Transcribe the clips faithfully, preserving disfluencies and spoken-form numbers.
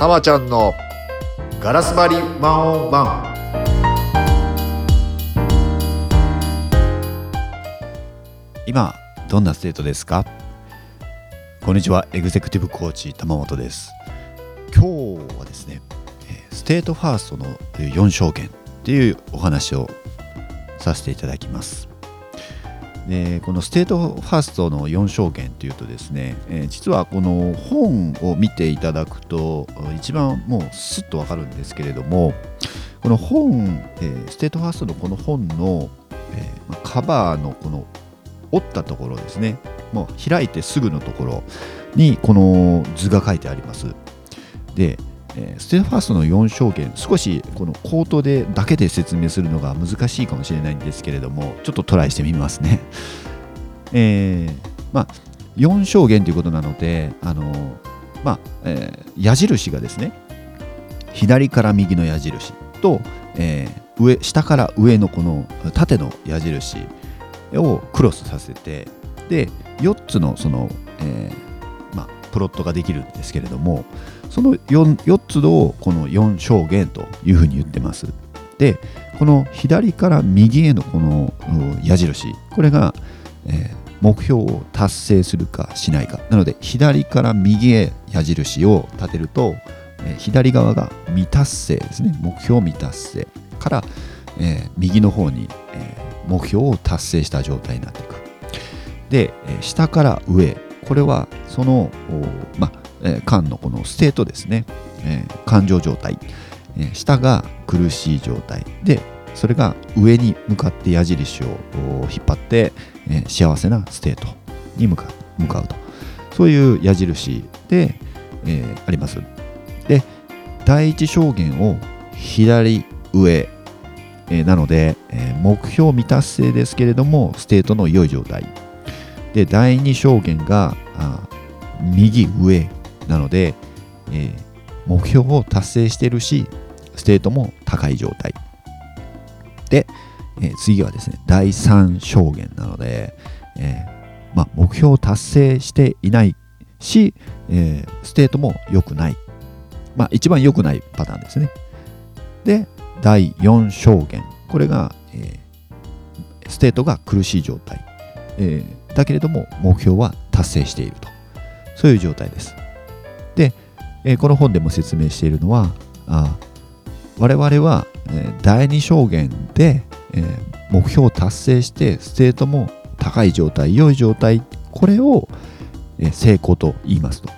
たまちゃんのガラス張りワンオンワン。今どんなステートですか？こんにちは、エグゼクティブコーチ玉本です。今日はですね、ステートファーストのよん証言っていうお話をさせていただきます。で、このステートファーストのよん証言というとですね、実はこの本を見ていただくと一番もうスッとわかるんですけれども、この本、ステートファーストのこの本のカバーのこの折ったところですね、もう開いてすぐのところにこの図が書いてあります。で、ステートファーストのよん証言、少しこの口頭でだけで説明するのが難しいかもしれないんですけれども、ちょっとトライしてみますね。えー、まあよん証言ということなので、あのー、まあ、えー、矢印がですね、左から右の矢印と、えー、上下から上のこの縦の矢印をクロスさせて、でよっつのその、えーまあ、プロットができるんですけれども、その よん, よっつをこのよん証言というふうに言ってます。で、この左から右へのこの矢印、これが、えー、目標を達成するかしないかなので、左から右へ矢印を立てると、えー、左側が未達成ですね、目標未達成から、えー、右の方に、えー目標を達成した状態になっていく。で、下から上、これはその、ま、間のこのステートですね、えー、感情状態、えー、下が苦しい状態で、それが上に向かって矢印を引っ張って、えー、幸せなステートに向かう、向かうと、そういう矢印で、えー、あります。で、第一証言を左上なので、目標未達成ですけれどもステートの良い状態で、第二証言が右上なので、目標を達成しているしステートも高い状態で、次はですね、第三証言なので、まあ、目標を達成していないしステートも良くない、まあ、一番良くないパターンですね。で、だいよん証言、これが、えー、ステートが苦しい状態、えー、だけれども目標は達成していると、そういう状態です。で、えー、この本でも説明しているのは、あ、我々は、えー、だいに証言で、えー、目標を達成してステートも高い状態、良い状態、これを、えー、成功と言いますと。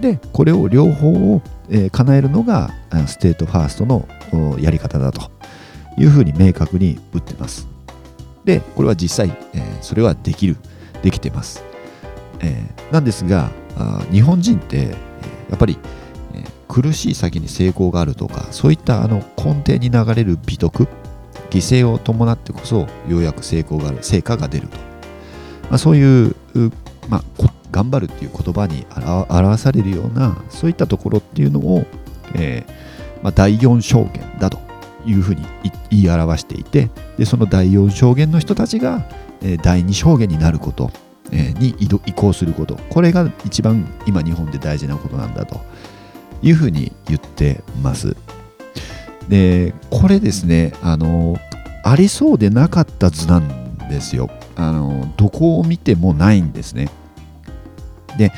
で、これを両方を、えー、叶えるのがステートファーストのやり方だというふうに明確に打ってます。で、これは実際、えー、それはできるできてます、えー、なんですが、日本人って、えー、やっぱり、えー、苦しい先に成功があるとか、そういったあの根底に流れる美徳、犠牲を伴ってこそようやく成功がある、成果が出ると、まあ、そういう、まあ、頑張るっていう言葉に表されるような、そういったところっていうのを、えーまあ、だいよん証言だというふうに言い表していて、でそのだいよん証言の人たちが、えー、だいに証言になること、えー、に移行すること、これが一番今日本で大事なことなんだというふうに言ってます。で、これですね、あのありそうでなかった図なんですよ。あのどこを見てもないんですね。で、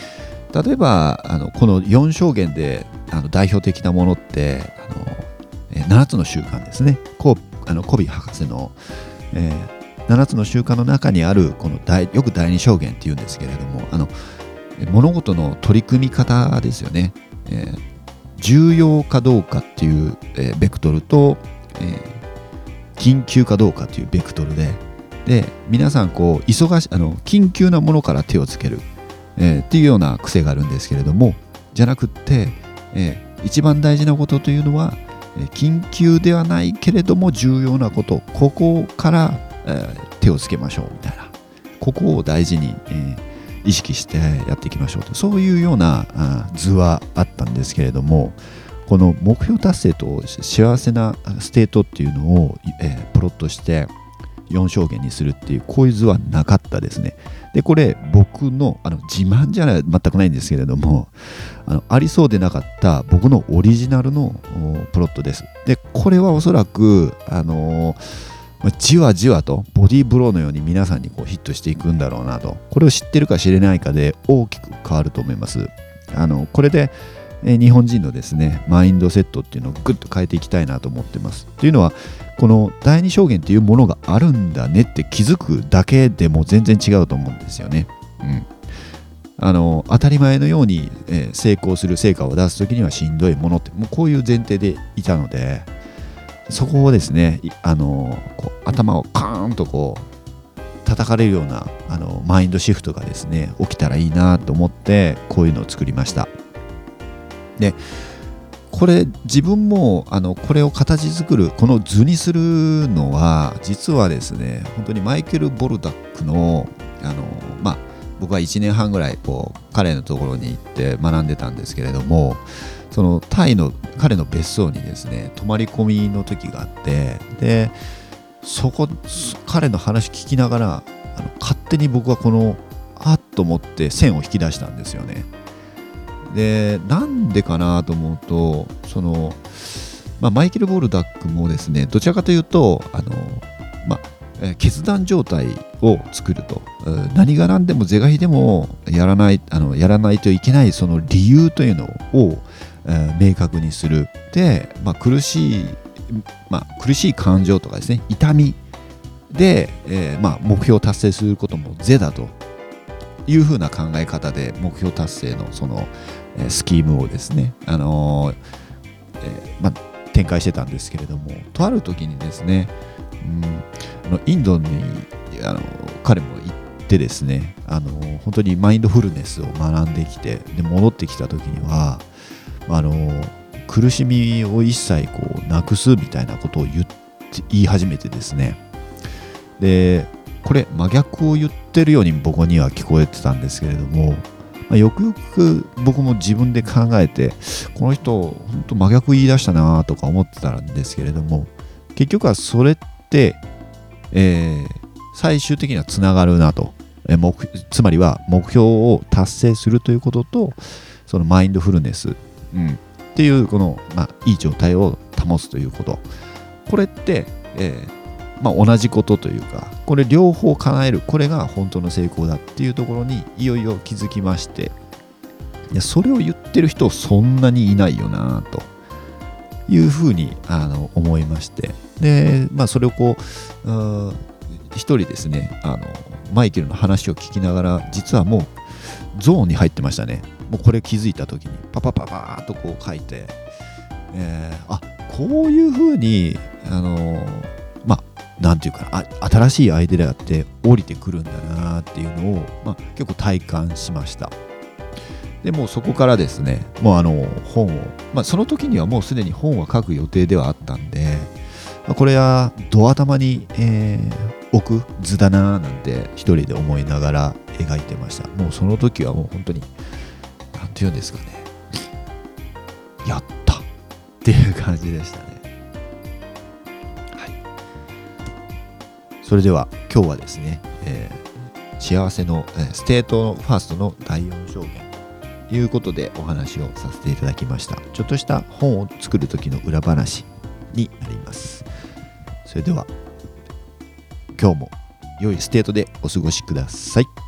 例えばあのこのよん証言であの代表的なものって、あの、えー、ななつの習慣ですね。こあのコビー博士の、えー、ななつの習慣の中にあるこの大よくだいに証言っていうんですけれども、あの物事の取り組み方ですよね、えー、重要かどうかっていう、えー、ベクトルと、えー、緊急かどうかっていうベクトルで、で皆さんこう忙しあの緊急なものから手をつける、えー、っていうような癖があるんですけれども、じゃなくってえー、一番大事なことというのは、えー、緊急ではないけれども重要なこと、ここから、えー、手をつけましょうみたいな、ここを大事に、えー、意識してやっていきましょうと、そういうような図はあったんですけれども、この目標達成と幸せなステートっていうのを、えー、プロットして、よん証言にするっていう、こういう図はなかったですね。で、これ僕の、あの自慢じゃない、全くないんですけれども、あの、ありそうでなかった僕のオリジナルのプロットです。で、これはおそらく、あのー、じわじわとボディーブローのように皆さんにこうヒットしていくんだろうなと、これを知ってるか知れないかで大きく変わると思います。あのこれでえ日本人のですねマインドセットっていうのをグッと変えていきたいなと思ってます。というのは、この第二証言というものがあるんだねって気づくだけでも全然違うと思うんですよね、うん、あの当たり前のように、えー、成功する成果を出すときにはしんどいものって、もうこういう前提でいたので、そこをですね、あのこう頭をカーンとこう叩かれるような、あのマインドシフトがですね起きたらいいなと思って、こういうのを作りました。で、これ自分もあのこれを形作る、この図にするのは実はですね、本当にマイケル・ボルダックの、あの、まあ、僕はいちねんはんぐらいこう彼のところに行って学んでたんですけれども、そのタイの彼の別荘にですね泊まり込みの時があって、でそこ彼の話聞きながら、あの勝手に僕はこのあっと思って線を引き出したんですよね。で、なんでかなと思うと、その、まあ、マイケル・ボルダックもですね、どちらかというと、あの、まあ、決断状態を作ると、何が何でも是が非でもやらない、あのやらないといけないその理由というのを明確にする。で、まあ、苦しい、まあ、苦しい感情とかですね、痛みで、えーまあ、目標を達成することも是だというふうな考え方で、目標達成のそのスキームをですね、あのーえーまあ、展開してたんですけれども、とある時にですね、うん、あのインドにあの彼も行ってですね、あのー、本当にマインドフルネスを学んできて、で戻ってきた時には、あの苦しみを一切こうなくすみたいなことを 言, って言い始めてですね、でこれ真逆を言ってるように僕には聞こえてたんですけれども、まあ、よくよく僕も自分で考えて、この人本当真逆言い出したなとか思ってたんですけれども、結局はそれって、えー、最終的にはつながるなと、えー、目つまりは目標を達成するということと、そのマインドフルネス、うん、っていうこの、まあ、いい状態を保つということ、これって、えーまあ、同じことというか、これ両方叶える、これが本当の成功だっていうところにいよいよ気づきまして、いやそれを言ってる人そんなにいないよなというふうにあの思いまして、で、まあ、それをこう、うん、一人ですね、あのマイケルの話を聞きながら、実はもうゾーンに入ってましたね。もうこれ気づいた時にパパパパーっとこう書いて、えー、あ、こういう風に、あのー、まあ、なんていうかな、あ、新しいアイデアって降りてくるんだなっていうのを、まあ、結構体感しました。でもうそこからですね、もうあの本を、まあ、その時にはもうすでに本は書く予定ではあったんで、これはド頭に、えー、置く図だななんて一人で思いながら描いてました。もうその時はもう本当になんていうんですかね、やったっていう感じでしたね、はい。それでは今日はですね、えー、幸せの、えー、ステートファーストのだいよん証言ということでお話をさせていただきました。ちょっとした本を作る時の裏話になります。それでは今日も良いステートでお過ごしください。